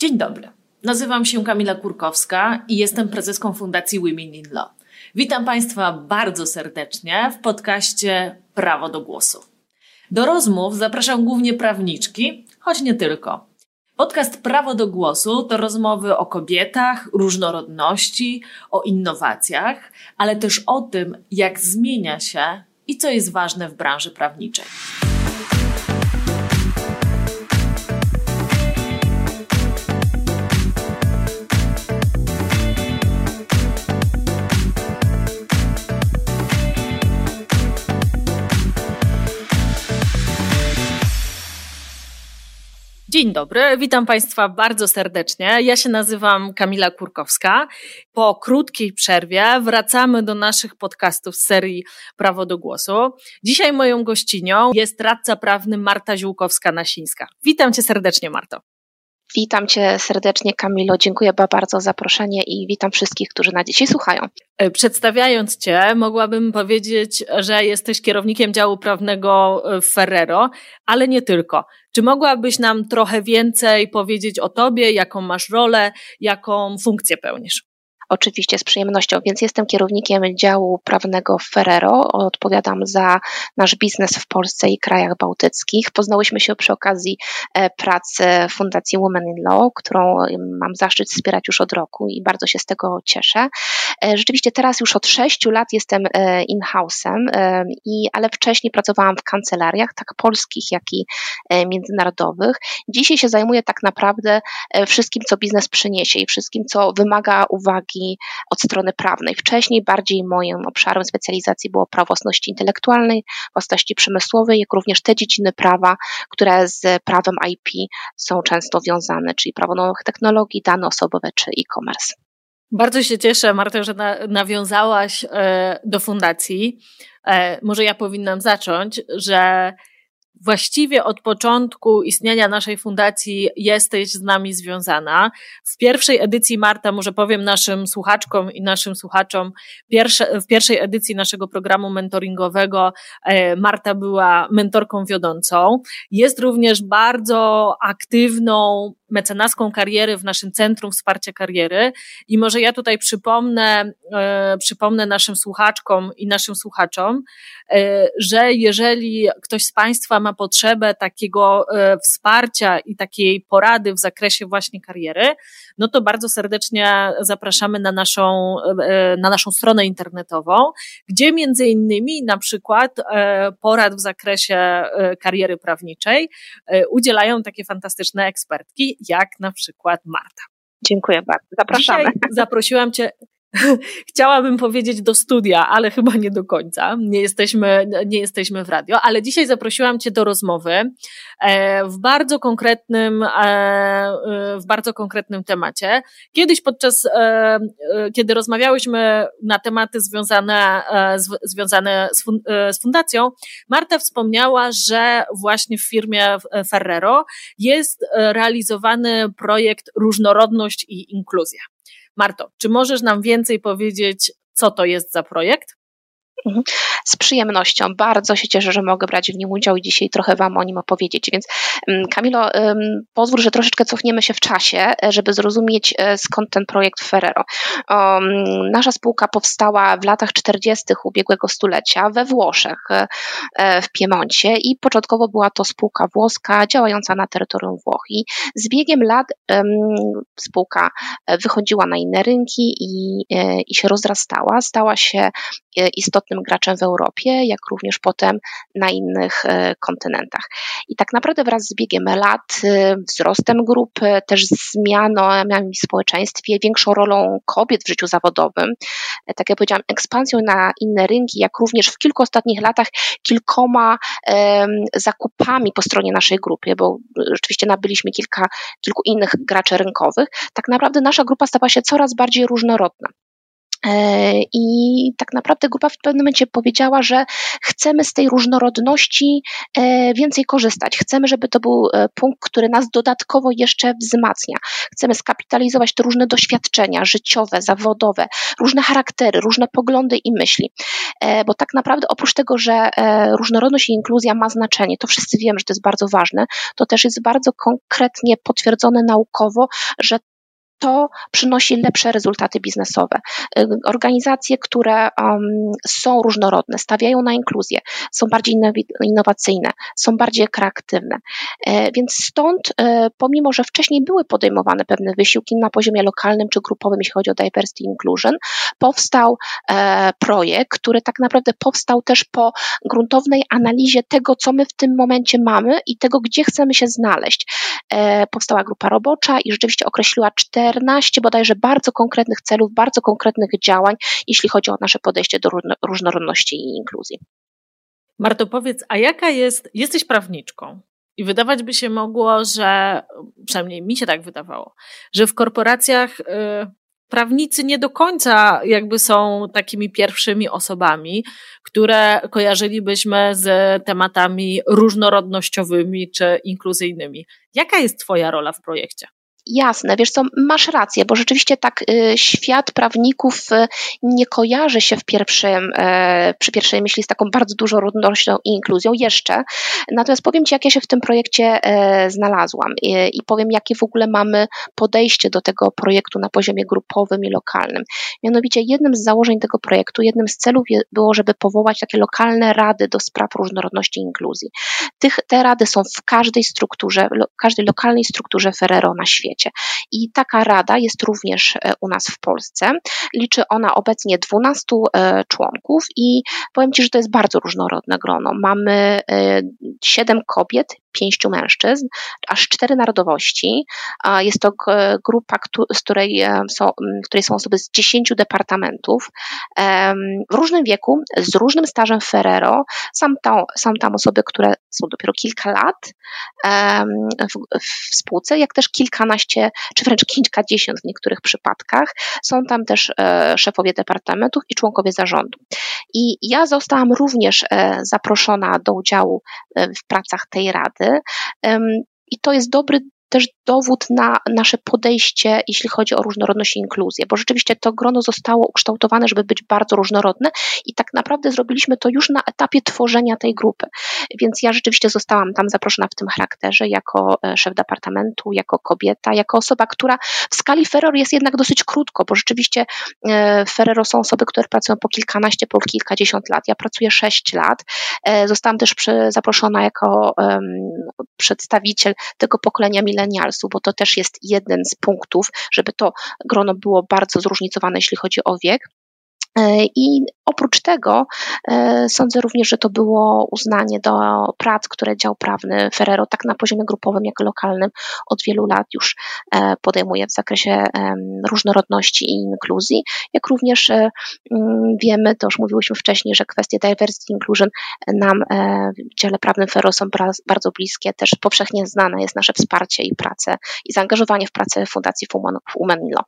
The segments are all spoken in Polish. Dzień dobry, nazywam się Kamila Kurkowska i jestem prezeską Fundacji Women in Law. Witam Państwa bardzo serdecznie w podcaście Prawo do Głosu. Do rozmów zapraszam głównie prawniczki, choć nie tylko. Podcast Prawo do Głosu to rozmowy o kobietach, różnorodności, o innowacjach, ale też o tym, jak zmienia się i co jest ważne w branży prawniczej. Dzień dobry, witam Państwa bardzo serdecznie. Ja się nazywam Kamila Kurkowska. Po krótkiej przerwie wracamy do naszych podcastów z serii Prawo do Głosu. Dzisiaj moją gościnią jest radca prawny Marta Ziółkowska-Nasińska. Witam Cię serdecznie, Marto. Witam Cię serdecznie, Kamilo. Dziękuję bardzo za zaproszenie i witam wszystkich, którzy na dzisiaj słuchają. Przedstawiając Cię, mogłabym powiedzieć, że jesteś kierownikiem działu prawnego w Ferrero, ale nie tylko. Czy mogłabyś nam trochę więcej powiedzieć o Tobie, jaką masz rolę, jaką funkcję pełnisz? Oczywiście z przyjemnością, więc jestem kierownikiem działu prawnego w Ferrero, odpowiadam za nasz biznes w Polsce i krajach bałtyckich. Poznałyśmy się przy okazji pracy Fundacji Women in Law, którą mam zaszczyt wspierać już od roku i bardzo się z tego cieszę. Rzeczywiście teraz już od 6 lat jestem in-house'em, ale wcześniej pracowałam w kancelariach, tak polskich, jak i międzynarodowych. Dzisiaj się zajmuję tak naprawdę wszystkim, co biznes przyniesie i wszystkim, co wymaga uwagi od strony prawnej. Wcześniej bardziej moim obszarem specjalizacji było prawo własności intelektualnej, własności przemysłowej, jak również te dziedziny prawa, które z prawem IP są często wiązane, czyli prawo nowych technologii, dane osobowe czy e-commerce. Bardzo się cieszę, Marto, że nawiązałaś do fundacji. Może ja powinnam zacząć, że właściwie od początku istnienia naszej fundacji jesteś z nami związana. W pierwszej edycji, Marta, może powiem naszym słuchaczkom i naszym słuchaczom, w pierwszej edycji naszego programu mentoringowego Marta była mentorką wiodącą. Jest również bardzo aktywną mecenaską kariery w naszym Centrum Wsparcia Kariery i może ja tutaj przypomnę naszym słuchaczkom i naszym słuchaczom, że jeżeli ktoś z Państwa ma potrzebę takiego wsparcia i takiej porady w zakresie właśnie kariery, no to bardzo serdecznie zapraszamy na naszą stronę internetową, gdzie między innymi na przykład porad w zakresie kariery prawniczej udzielają takie fantastyczne ekspertki, jak na przykład Marta. Dziękuję bardzo. Zapraszamy. Dzisiaj zaprosiłam Cię, chciałabym powiedzieć do studia, ale chyba nie do końca. Nie jesteśmy w radio, ale dzisiaj zaprosiłam Cię do rozmowy w bardzo konkretnym temacie. Kiedyś kiedy rozmawiałyśmy na tematy związane z fundacją, Marta wspomniała, że właśnie w firmie Ferrero jest realizowany projekt Różnorodność i Inkluzja. Marto, czy możesz nam więcej powiedzieć, co to jest za projekt? Z przyjemnością. Bardzo się cieszę, że mogę brać w nim udział i dzisiaj trochę Wam o nim opowiedzieć. Więc Kamilo, pozwól, że troszeczkę cofniemy się w czasie, żeby zrozumieć, skąd ten projekt Ferrero. Nasza spółka powstała w latach 40. ubiegłego stulecia we Włoszech, w Piemoncie i początkowo była to spółka włoska działająca na terytorium Włoch. I z biegiem lat spółka wychodziła na inne rynki i się rozrastała, stała się istotnym graczem w Europie, jak również potem na innych kontynentach. I tak naprawdę wraz z biegiem lat, wzrostem grupy, też zmianami w społeczeństwie, większą rolą kobiet w życiu zawodowym, tak jak powiedziałam, ekspansją na inne rynki, jak również w kilku ostatnich latach kilkoma zakupami po stronie naszej grupy, bo rzeczywiście nabyliśmy kilku innych graczy rynkowych, tak naprawdę nasza grupa stała się coraz bardziej różnorodna. I tak naprawdę grupa w pewnym momencie powiedziała, że chcemy z tej różnorodności więcej korzystać. Chcemy, żeby to był punkt, który nas dodatkowo jeszcze wzmacnia. Chcemy skapitalizować te różne doświadczenia życiowe, zawodowe, różne charaktery, różne poglądy i myśli. Bo tak naprawdę oprócz tego, że różnorodność i inkluzja ma znaczenie, to wszyscy wiemy, że to jest bardzo ważne, to też jest bardzo konkretnie potwierdzone naukowo, że to przynosi lepsze rezultaty biznesowe. Organizacje, które są różnorodne, stawiają na inkluzję, są bardziej innowacyjne, są bardziej kreatywne. Więc stąd, pomimo że wcześniej były podejmowane pewne wysiłki na poziomie lokalnym czy grupowym, jeśli chodzi o diversity inclusion, powstał projekt, który tak naprawdę powstał też po gruntownej analizie tego, co my w tym momencie mamy i tego, gdzie chcemy się znaleźć. Powstała grupa robocza i rzeczywiście określiła 14 bodajże bardzo konkretnych celów, bardzo konkretnych działań, jeśli chodzi o nasze podejście do różnorodności i inkluzji. Marto, powiedz, a jaka jest, jesteś prawniczką i wydawać by się mogło, że, przynajmniej mi się tak wydawało, że w korporacjach prawnicy nie do końca jakby są takimi pierwszymi osobami, które kojarzylibyśmy z tematami różnorodnościowymi czy inkluzyjnymi. Jaka jest twoja rola w projekcie? Jasne, wiesz co, masz rację, bo rzeczywiście tak świat prawników nie kojarzy się przy pierwszej myśli z taką bardzo dużą różnorodnością i inkluzją jeszcze. Natomiast powiem Ci, jak ja się w tym projekcie znalazłam i powiem, jakie w ogóle mamy podejście do tego projektu na poziomie grupowym i lokalnym. Mianowicie jednym z założeń tego projektu, jednym z celów było, żeby powołać takie lokalne rady do spraw różnorodności i inkluzji. Te rady są w każdej strukturze, każdej lokalnej strukturze Ferrero na świecie. I taka rada jest również u nas w Polsce. Liczy ona obecnie 12 członków i powiem Ci, że to jest bardzo różnorodne grono. Mamy 7 kobiet, 5 mężczyzn, aż 4 narodowości. Jest to grupa, w której są osoby z 10 departamentów w różnym wieku, z różnym stażem Ferrero. Są tam osoby, które są dopiero kilka lat w spółce, jak też kilkanaście, czy wręcz kilkadziesiąt w niektórych przypadkach. Są tam też szefowie departamentów i członkowie zarządu. I ja zostałam również zaproszona do udziału w pracach tej rady. I to jest dobry też dowód na nasze podejście, jeśli chodzi o różnorodność i inkluzję, bo rzeczywiście to grono zostało ukształtowane, żeby być bardzo różnorodne i tak naprawdę zrobiliśmy to już na etapie tworzenia tej grupy. Więc ja rzeczywiście zostałam tam zaproszona w tym charakterze jako szef departamentu, jako kobieta, jako osoba, która w skali Ferrero jest jednak dosyć krótko, bo rzeczywiście w Ferrero są osoby, które pracują po kilkanaście, po kilkadziesiąt lat. Ja pracuję 6 lat. Zostałam też zaproszona jako przedstawiciel tego pokolenia bo to też jest jeden z punktów, żeby to grono było bardzo zróżnicowane, jeśli chodzi o wiek. I oprócz tego sądzę również, że to było uznanie do prac, które dział prawny Ferrero tak na poziomie grupowym, jak i lokalnym od wielu lat już podejmuje w zakresie różnorodności i inkluzji. Jak również wiemy, to już mówiłyśmy wcześniej, że kwestie diversity inclusion nam w dziale prawnym Ferrero są bardzo bliskie, też powszechnie znane jest nasze wsparcie i pracę i zaangażowanie w pracę Fundacji Fumanillo.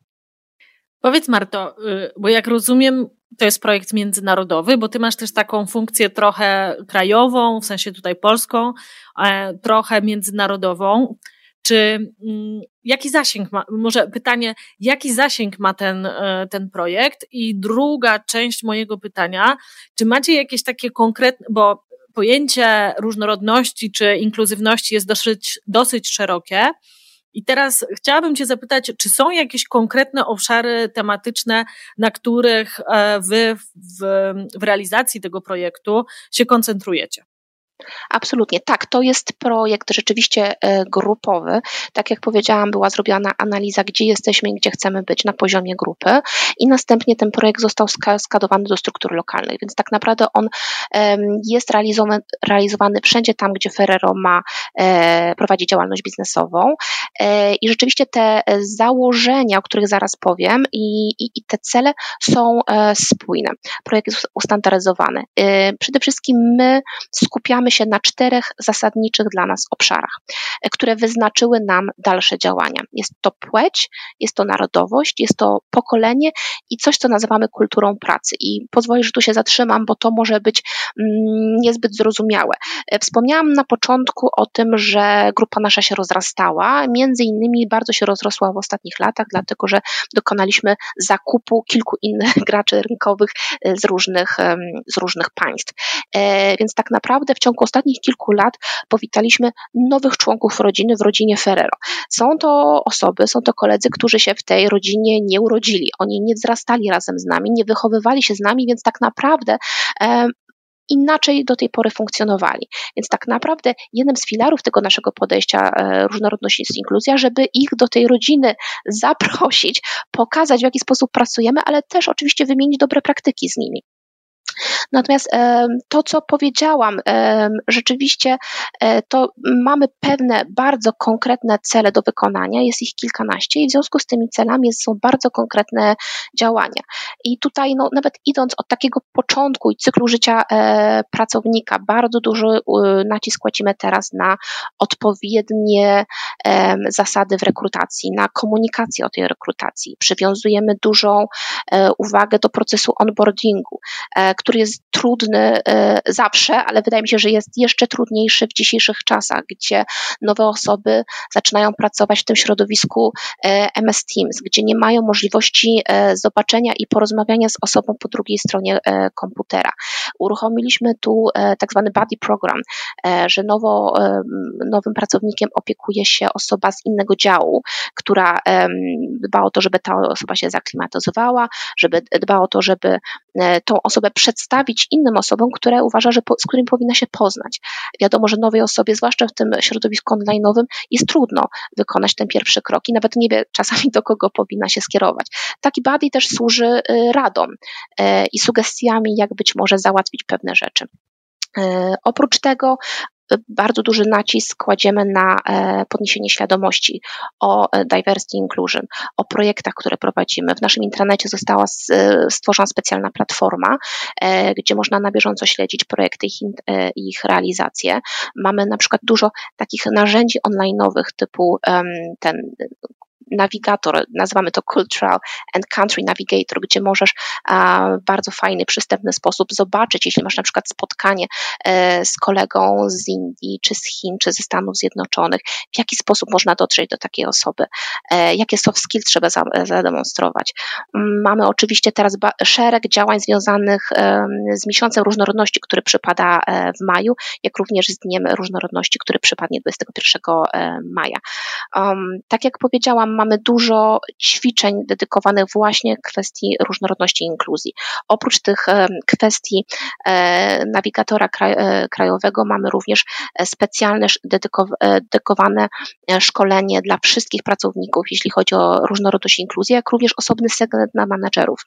Powiedz Marto, bo jak rozumiem, to jest projekt międzynarodowy, bo ty masz też taką funkcję trochę krajową, w sensie tutaj polską, trochę międzynarodową. Czy jaki zasięg ma, może pytanie, jaki zasięg ma ten projekt? I druga część mojego pytania, czy macie jakieś takie konkretne, bo pojęcie różnorodności czy inkluzywności jest dosyć szerokie, i teraz chciałabym Cię zapytać, czy są jakieś konkretne obszary tematyczne, na których Wy w realizacji tego projektu się koncentrujecie? Absolutnie, tak, to jest projekt rzeczywiście grupowy. Tak jak powiedziałam, była zrobiona analiza, gdzie jesteśmy i gdzie chcemy być na poziomie grupy i następnie ten projekt został skaskadowany do struktur lokalnych, więc tak naprawdę on jest realizowany wszędzie tam, gdzie Ferrero prowadzi działalność biznesową i rzeczywiście te założenia, o których zaraz powiem i te cele są spójne. Projekt jest ustandaryzowany. Przede wszystkim my skupiamy się na 4 zasadniczych dla nas obszarach, które wyznaczyły nam dalsze działania. Jest to płeć, jest to narodowość, jest to pokolenie i coś, co nazywamy kulturą pracy. I pozwolę, że tu się zatrzymam, bo to może być niezbyt zrozumiałe. Wspomniałam na początku o tym, że grupa nasza się rozrastała, między innymi bardzo się rozrosła w ostatnich latach, dlatego że dokonaliśmy zakupu kilku innych graczy rynkowych z różnych państw. Więc tak naprawdę w ciągu ostatnich kilku lat powitaliśmy nowych członków rodziny w rodzinie Ferrero. Są to koledzy, którzy się w tej rodzinie nie urodzili. Oni nie wzrastali razem z nami, nie wychowywali się z nami, więc tak naprawdę inaczej do tej pory funkcjonowali. Więc tak naprawdę jednym z filarów tego naszego podejścia różnorodność jest inkluzja, żeby ich do tej rodziny zaprosić, pokazać, w jaki sposób pracujemy, ale też oczywiście wymienić dobre praktyki z nimi. Natomiast to, co powiedziałam, rzeczywiście to mamy pewne bardzo konkretne cele do wykonania, jest ich kilkanaście i w związku z tymi celami są bardzo konkretne działania. I tutaj nawet idąc od takiego początku i cyklu życia pracownika, bardzo duży nacisk kładziemy teraz na odpowiednie zasady w rekrutacji, na komunikację o tej rekrutacji. Przywiązujemy dużą uwagę do procesu onboardingu, który jest trudny zawsze, ale wydaje mi się, że jest jeszcze trudniejszy w dzisiejszych czasach, gdzie nowe osoby zaczynają pracować w tym środowisku MS Teams, gdzie nie mają możliwości zobaczenia i porozmawiania z osobą po drugiej stronie komputera. Uruchomiliśmy tu tak zwany buddy program, że nowym pracownikiem opiekuje się osoba z innego działu, która dba o to, żeby ta osoba się zaklimatyzowała, żeby dba o to, żeby tą osobę przedstawić innym osobom, które uważa, że z którymi powinna się poznać. Wiadomo, że nowej osobie, zwłaszcza w tym środowisku online'owym, jest trudno wykonać ten pierwszy krok i nawet nie wie czasami, do kogo powinna się skierować. Taki buddy też służy radom i sugestiami, jak być może załatwić pewne rzeczy. Oprócz tego bardzo duży nacisk kładziemy na podniesienie świadomości o diversity inclusion, o projektach, które prowadzimy. W naszym intranecie została stworzona specjalna platforma, gdzie można na bieżąco śledzić projekty i ich realizację. Mamy na przykład dużo takich narzędzi online'owych typu ten nawigator, nazywamy to Cultural and Country Navigator, gdzie możesz w bardzo fajny, przystępny sposób zobaczyć, jeśli masz na przykład spotkanie z kolegą z Indii, czy z Chin, czy ze Stanów Zjednoczonych, w jaki sposób można dotrzeć do takiej osoby, jakie soft skills trzeba zademonstrować. Mamy oczywiście teraz szereg działań związanych z miesiącem różnorodności, który przypada w maju, jak również z Dniem Różnorodności, który przypadnie 21 maja. Tak jak powiedziałam, mamy dużo ćwiczeń dedykowanych właśnie kwestii różnorodności i inkluzji. Oprócz tych kwestii nawigatora krajowego mamy również specjalne dedykowane szkolenie dla wszystkich pracowników, jeśli chodzi o różnorodność i inkluzję, jak również osobny segment dla menedżerów.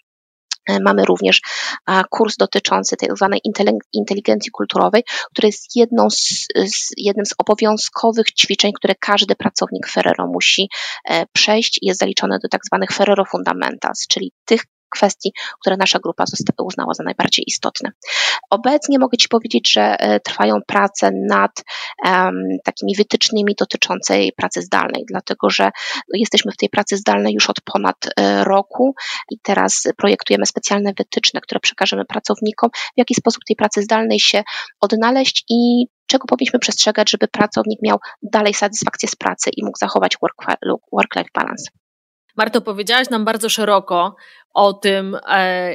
Mamy również kurs dotyczący tej zwanej inteligencji kulturowej, który jest jednym z obowiązkowych ćwiczeń, które każdy pracownik Ferrero musi przejść i jest zaliczony do tak zwanych Ferrero fundamentas, czyli tych kwestii, które nasza grupa uznała za najbardziej istotne. Obecnie mogę Ci powiedzieć, że trwają prace nad takimi wytycznymi dotyczącej pracy zdalnej, dlatego że jesteśmy w tej pracy zdalnej już od ponad roku i teraz projektujemy specjalne wytyczne, które przekażemy pracownikom, w jaki sposób tej pracy zdalnej się odnaleźć i czego powinniśmy przestrzegać, żeby pracownik miał dalej satysfakcję z pracy i mógł zachować work-life balance. Marto, powiedziałaś nam bardzo szeroko o tym,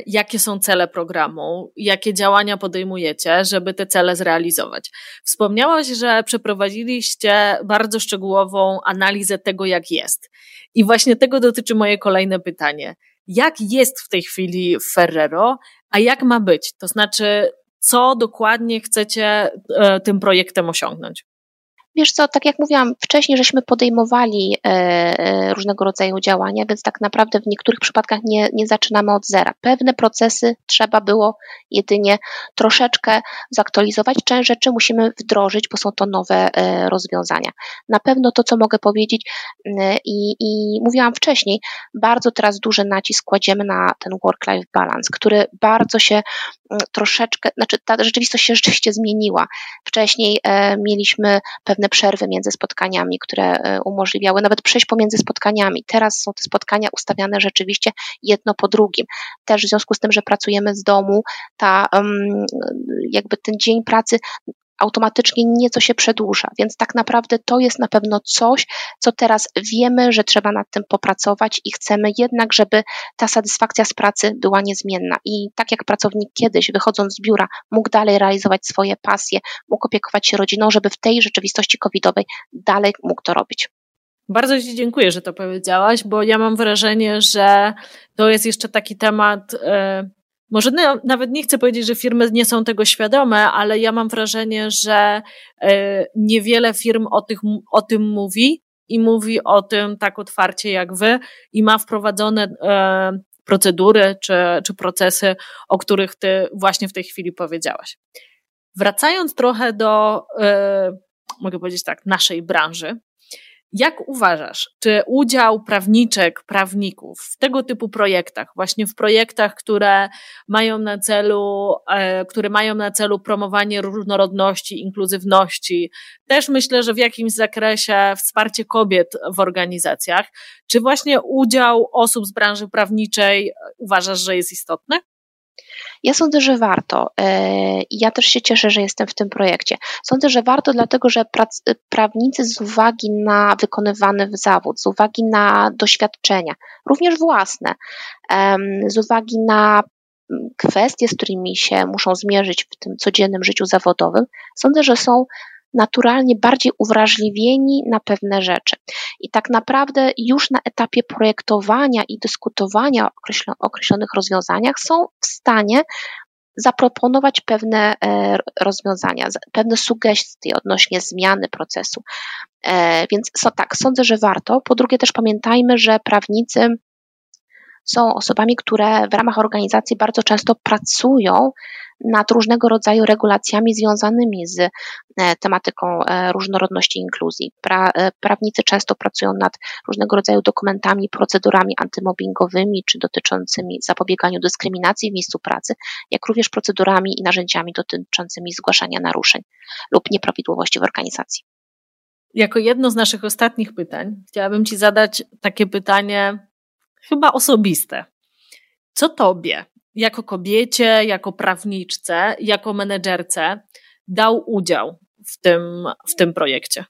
jakie są cele programu, jakie działania podejmujecie, żeby te cele zrealizować. Wspomniałaś, że przeprowadziliście bardzo szczegółową analizę tego, jak jest. I właśnie tego dotyczy moje kolejne pytanie. Jak jest w tej chwili w Ferrero, a jak ma być? To znaczy, co dokładnie chcecie tym projektem osiągnąć? Wiesz co, tak jak mówiłam wcześniej, żeśmy podejmowali różnego rodzaju działania, więc tak naprawdę w niektórych przypadkach nie zaczynamy od zera. Pewne procesy trzeba było jedynie troszeczkę zaktualizować, część rzeczy musimy wdrożyć, bo są to nowe rozwiązania. Na pewno to, co mogę powiedzieć i mówiłam wcześniej, bardzo teraz duży nacisk kładziemy na ten work-life balance, który bardzo się troszeczkę, znaczy ta rzeczywistość się rzeczywiście zmieniła. Wcześniej mieliśmy pewne przerwy między spotkaniami, które umożliwiały nawet przejść pomiędzy spotkaniami. Teraz są te spotkania ustawiane rzeczywiście jedno po drugim. Też w związku z tym, że pracujemy z domu, jakby ten dzień pracy automatycznie nieco się przedłuża, więc tak naprawdę to jest na pewno coś, co teraz wiemy, że trzeba nad tym popracować i chcemy jednak, żeby ta satysfakcja z pracy była niezmienna i tak jak pracownik kiedyś, wychodząc z biura, mógł dalej realizować swoje pasje, mógł opiekować się rodziną, żeby w tej rzeczywistości covidowej dalej mógł to robić. Bardzo Ci dziękuję, że to powiedziałaś, bo ja mam wrażenie, że to jest jeszcze taki temat... Może nawet nie chcę powiedzieć, że firmy nie są tego świadome, ale ja mam wrażenie, że niewiele firm o tym mówi i mówi o tym tak otwarcie jak wy i ma wprowadzone procedury czy procesy, o których ty właśnie w tej chwili powiedziałaś. Wracając trochę do, mogę powiedzieć tak, naszej branży, jak uważasz, czy udział prawniczek, prawników w tego typu projektach, właśnie w projektach, które mają na celu promowanie różnorodności, inkluzywności, też myślę, że w jakimś zakresie wsparcie kobiet w organizacjach, czy właśnie udział osób z branży prawniczej uważasz, że jest istotny? Ja sądzę, że warto. Ja też się cieszę, że jestem w tym projekcie. Sądzę, że warto, dlatego że prawnicy z uwagi na wykonywany zawód, z uwagi na doświadczenia, również własne, z uwagi na kwestie, z którymi się muszą zmierzyć w tym codziennym życiu zawodowym, sądzę, że są naturalnie bardziej uwrażliwieni na pewne rzeczy. I tak naprawdę już na etapie projektowania i dyskutowania o określonych rozwiązaniach są w stanie zaproponować pewne rozwiązania, pewne sugestie odnośnie zmiany procesu. Więc tak, sądzę, że warto. Po drugie też pamiętajmy, że prawnicy są osobami, które w ramach organizacji bardzo często pracują nad różnego rodzaju regulacjami związanymi z tematyką różnorodności i inkluzji. Prawnicy często pracują nad różnego rodzaju dokumentami, procedurami antymobbingowymi czy dotyczącymi zapobiegania dyskryminacji w miejscu pracy, jak również procedurami i narzędziami dotyczącymi zgłaszania naruszeń lub nieprawidłowości w organizacji. Jako jedno z naszych ostatnich pytań chciałabym Ci zadać takie pytanie chyba osobiste. Co Tobie jako kobiecie, jako prawniczce, jako menedżerce dał udział w tym projekcie?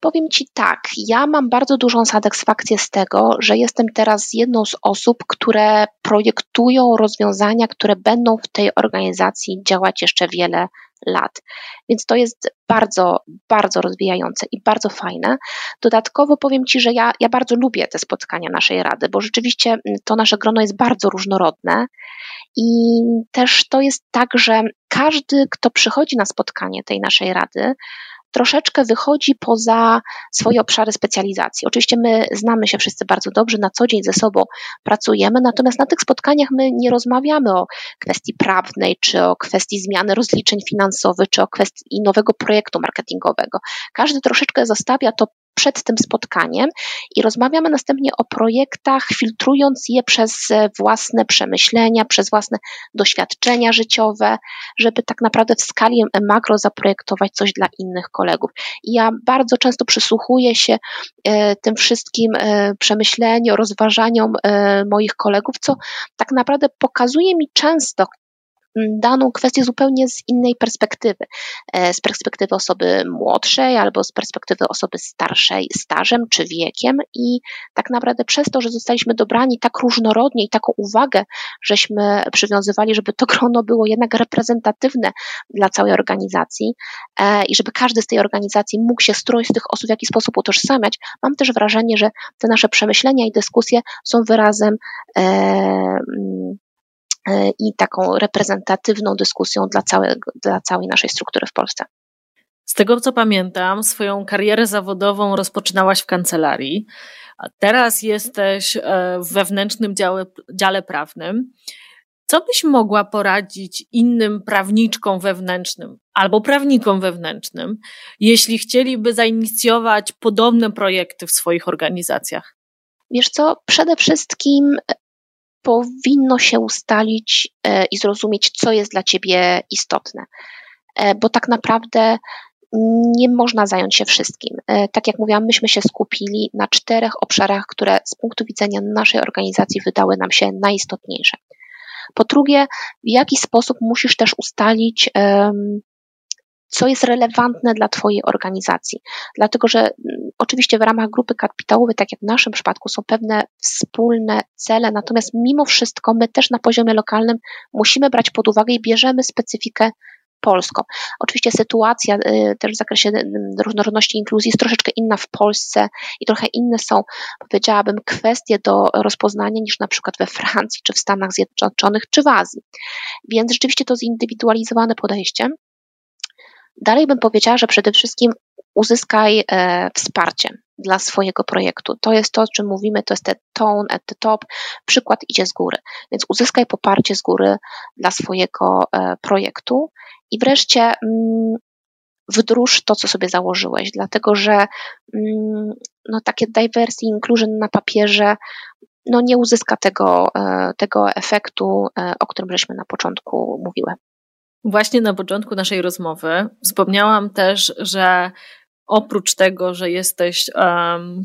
Powiem Ci tak, ja mam bardzo dużą satysfakcję z tego, że jestem teraz jedną z osób, które projektują rozwiązania, które będą w tej organizacji działać jeszcze wiele lat. Więc to jest bardzo, bardzo rozwijające i bardzo fajne. Dodatkowo powiem Ci, że ja bardzo lubię te spotkania naszej rady, bo rzeczywiście to nasze grono jest bardzo różnorodne i też to jest tak, że każdy, kto przychodzi na spotkanie tej naszej rady, troszeczkę wychodzi poza swoje obszary specjalizacji. Oczywiście my znamy się wszyscy bardzo dobrze, na co dzień ze sobą pracujemy, natomiast na tych spotkaniach my nie rozmawiamy o kwestii prawnej, czy o kwestii zmiany rozliczeń finansowych, czy o kwestii nowego projektu marketingowego. Każdy troszeczkę zostawia to przed tym spotkaniem i rozmawiamy następnie o projektach, filtrując je przez własne przemyślenia, przez własne doświadczenia życiowe, żeby tak naprawdę w skali makro zaprojektować coś dla innych kolegów. I ja bardzo często przysłuchuję się tym wszystkim przemyśleniom, rozważaniom moich kolegów, co tak naprawdę pokazuje mi często daną kwestię zupełnie z innej perspektywy, z perspektywy osoby młodszej albo z perspektywy osoby starszej stażem czy wiekiem i tak naprawdę przez to, że zostaliśmy dobrani tak różnorodnie i taką uwagę żeśmy przywiązywali, żeby to grono było jednak reprezentatywne dla całej organizacji i żeby każdy z tej organizacji mógł się z tych osób w jakiś sposób utożsamiać, mam też wrażenie, że te nasze przemyślenia i dyskusje są wyrazem i taką reprezentatywną dyskusją dla całej naszej struktury w Polsce. Z tego, co pamiętam, swoją karierę zawodową rozpoczynałaś w kancelarii, a teraz jesteś w wewnętrznym dziale prawnym. Co byś mogła poradzić innym prawniczkom wewnętrznym albo prawnikom wewnętrznym, jeśli chcieliby zainicjować podobne projekty w swoich organizacjach? Wiesz co, przede wszystkim powinno się ustalić i zrozumieć, co jest dla ciebie istotne, bo tak naprawdę nie można zająć się wszystkim. Tak jak mówiłam, myśmy się skupili na 4 obszarach, które z punktu widzenia naszej organizacji wydały nam się najistotniejsze. Po drugie, w jaki sposób musisz też ustalić, co jest relevantne dla twojej organizacji. Dlatego, że oczywiście w ramach grupy kapitałowej, tak jak w naszym przypadku, są pewne wspólne cele, natomiast mimo wszystko my też na poziomie lokalnym musimy brać pod uwagę i bierzemy specyfikę polską. Oczywiście sytuacja też w zakresie różnorodności i inkluzji jest troszeczkę inna w Polsce i trochę inne są, powiedziałabym, kwestie do rozpoznania niż na przykład we Francji, czy w Stanach Zjednoczonych, czy w Azji. Więc rzeczywiście to zindywidualizowane podejście. Dalej bym powiedziała, że przede wszystkim uzyskaj wsparcie dla swojego projektu. To jest to, o czym mówimy, to jest ten tone at the top, przykład idzie z góry. Więc uzyskaj poparcie z góry dla swojego projektu i wreszcie wdróż to, co sobie założyłeś, dlatego że takie diversity inclusion na papierze nie uzyska tego efektu, o którym żeśmy na początku mówiły. Właśnie na początku naszej rozmowy wspomniałam też, że oprócz tego, że jesteś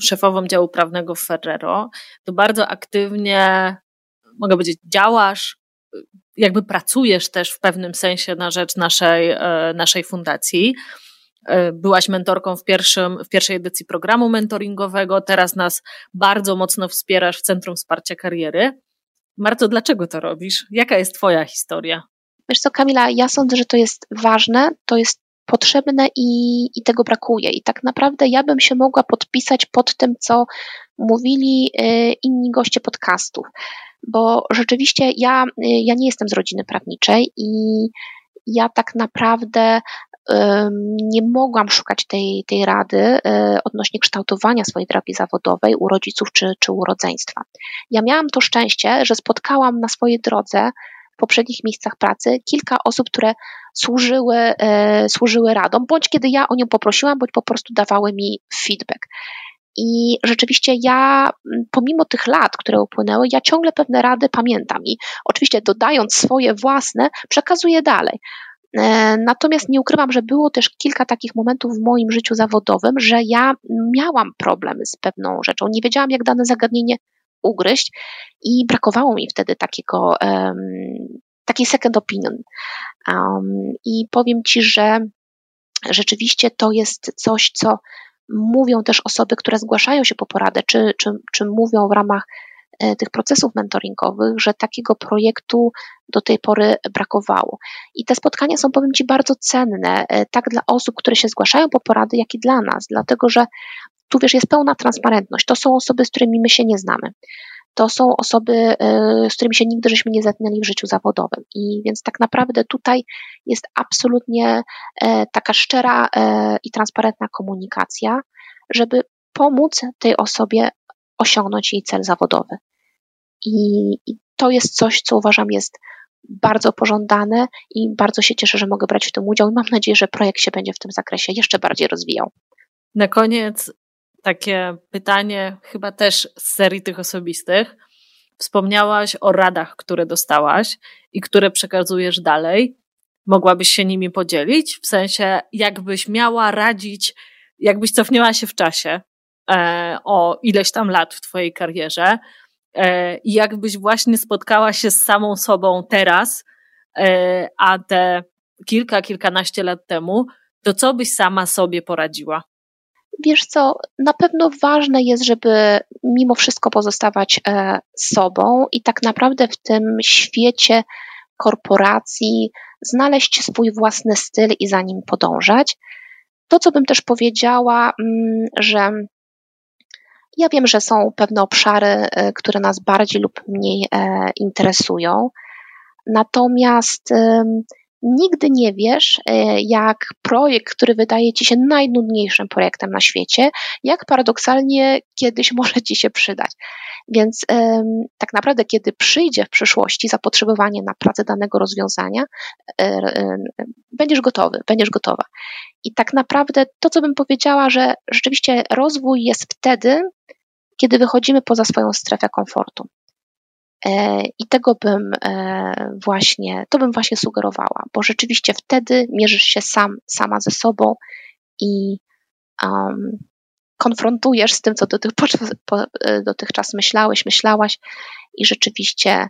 szefową działu prawnego w Ferrero, to bardzo aktywnie, mogę powiedzieć, działasz, jakby pracujesz też w pewnym sensie na rzecz naszej fundacji. Byłaś mentorką w pierwszej edycji programu mentoringowego, teraz nas bardzo mocno wspierasz w Centrum Wsparcia Kariery. Marto, dlaczego to robisz? Jaka jest twoja historia? Wiesz co, Kamila, ja sądzę, że to jest ważne, to jest potrzebne i tego brakuje. I tak naprawdę ja bym się mogła podpisać pod tym, co mówili inni goście podcastów, bo rzeczywiście ja nie jestem z rodziny prawniczej i ja tak naprawdę nie mogłam szukać tej rady odnośnie kształtowania swojej drogi zawodowej u rodziców czy u rodzeństwa. Ja miałam to szczęście, że spotkałam na swojej drodze w poprzednich miejscach pracy kilka osób, które służyły radą, bądź kiedy ja o nią poprosiłam, bądź po prostu dawały mi feedback. I rzeczywiście ja, pomimo tych lat, które upłynęły, ja ciągle pewne rady pamiętam i oczywiście dodając swoje własne, przekazuję dalej. Natomiast nie ukrywam, że było też kilka takich momentów w moim życiu zawodowym, że ja miałam problem z pewną rzeczą, nie wiedziałam, jak dane zagadnienie ugryźć i brakowało mi wtedy takiej second opinion. I powiem Ci, że rzeczywiście to jest coś, co mówią też osoby, które zgłaszają się po poradę, czy mówią w ramach tych procesów mentoringowych, że takiego projektu do tej pory brakowało. I te spotkania są, powiem Ci, bardzo cenne, tak dla osób, które się zgłaszają po porady, jak i dla nas, dlatego że tu wiesz, jest pełna transparentność. To są osoby, z którymi my się nie znamy. To są osoby, z którymi się nigdy żeśmy nie zetknęli w życiu zawodowym. I więc tak naprawdę tutaj jest absolutnie taka szczera i transparentna komunikacja, żeby pomóc tej osobie osiągnąć jej cel zawodowy. I to jest coś, co uważam jest bardzo pożądane i bardzo się cieszę, że mogę brać w tym udział i mam nadzieję, że projekt się będzie w tym zakresie jeszcze bardziej rozwijał. Na koniec takie pytanie chyba też z serii tych osobistych. Wspomniałaś o radach, które dostałaś i które przekazujesz dalej. Mogłabyś się nimi podzielić? W sensie, jakbyś miała radzić, jakbyś cofnęła się w czasie o ileś tam lat w twojej karierze i jakbyś właśnie spotkała się z samą sobą teraz, a te kilkanaście lat temu, to co byś sama sobie poradziła? Wiesz co, na pewno ważne jest, żeby mimo wszystko pozostawać sobą i tak naprawdę w tym świecie korporacji znaleźć swój własny styl i za nim podążać. To, co bym też powiedziała, że ja wiem, że są pewne obszary, które nas bardziej lub mniej interesują, natomiast Nigdy nie wiesz, jak projekt, który wydaje ci się najnudniejszym projektem na świecie, jak paradoksalnie kiedyś może ci się przydać. Więc tak naprawdę, kiedy przyjdzie w przyszłości zapotrzebowanie na pracę danego rozwiązania, będziesz gotowy, będziesz gotowa. I tak naprawdę to, co bym powiedziała, że rzeczywiście rozwój jest wtedy, kiedy wychodzimy poza swoją strefę komfortu. I tego bym właśnie sugerowała, bo rzeczywiście wtedy mierzysz się sama ze sobą i konfrontujesz z tym, co dotychczas myślałaś i rzeczywiście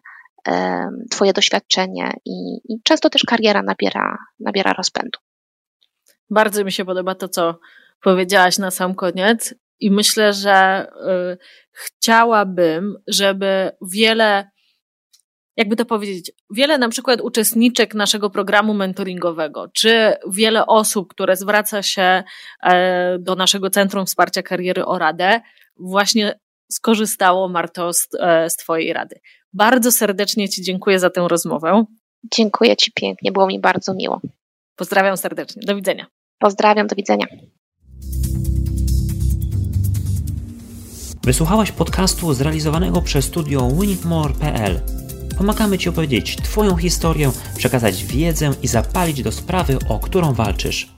twoje doświadczenie i często też kariera nabiera rozpędu. Bardzo mi się podoba to, co powiedziałaś na sam koniec. I myślę, że chciałabym, żeby wiele na przykład uczestniczek naszego programu mentoringowego, czy wiele osób, które zwraca się do naszego Centrum Wsparcia Kariery o radę, właśnie skorzystało, Marto, z Twojej rady. Bardzo serdecznie Ci dziękuję za tę rozmowę. Dziękuję Ci pięknie, było mi bardzo miło. Pozdrawiam serdecznie, do widzenia. Pozdrawiam, do widzenia. Wysłuchałaś podcastu zrealizowanego przez studio winmore.pl. Pomagamy Ci opowiedzieć Twoją historię, przekazać wiedzę i zapalić do sprawy, o którą walczysz.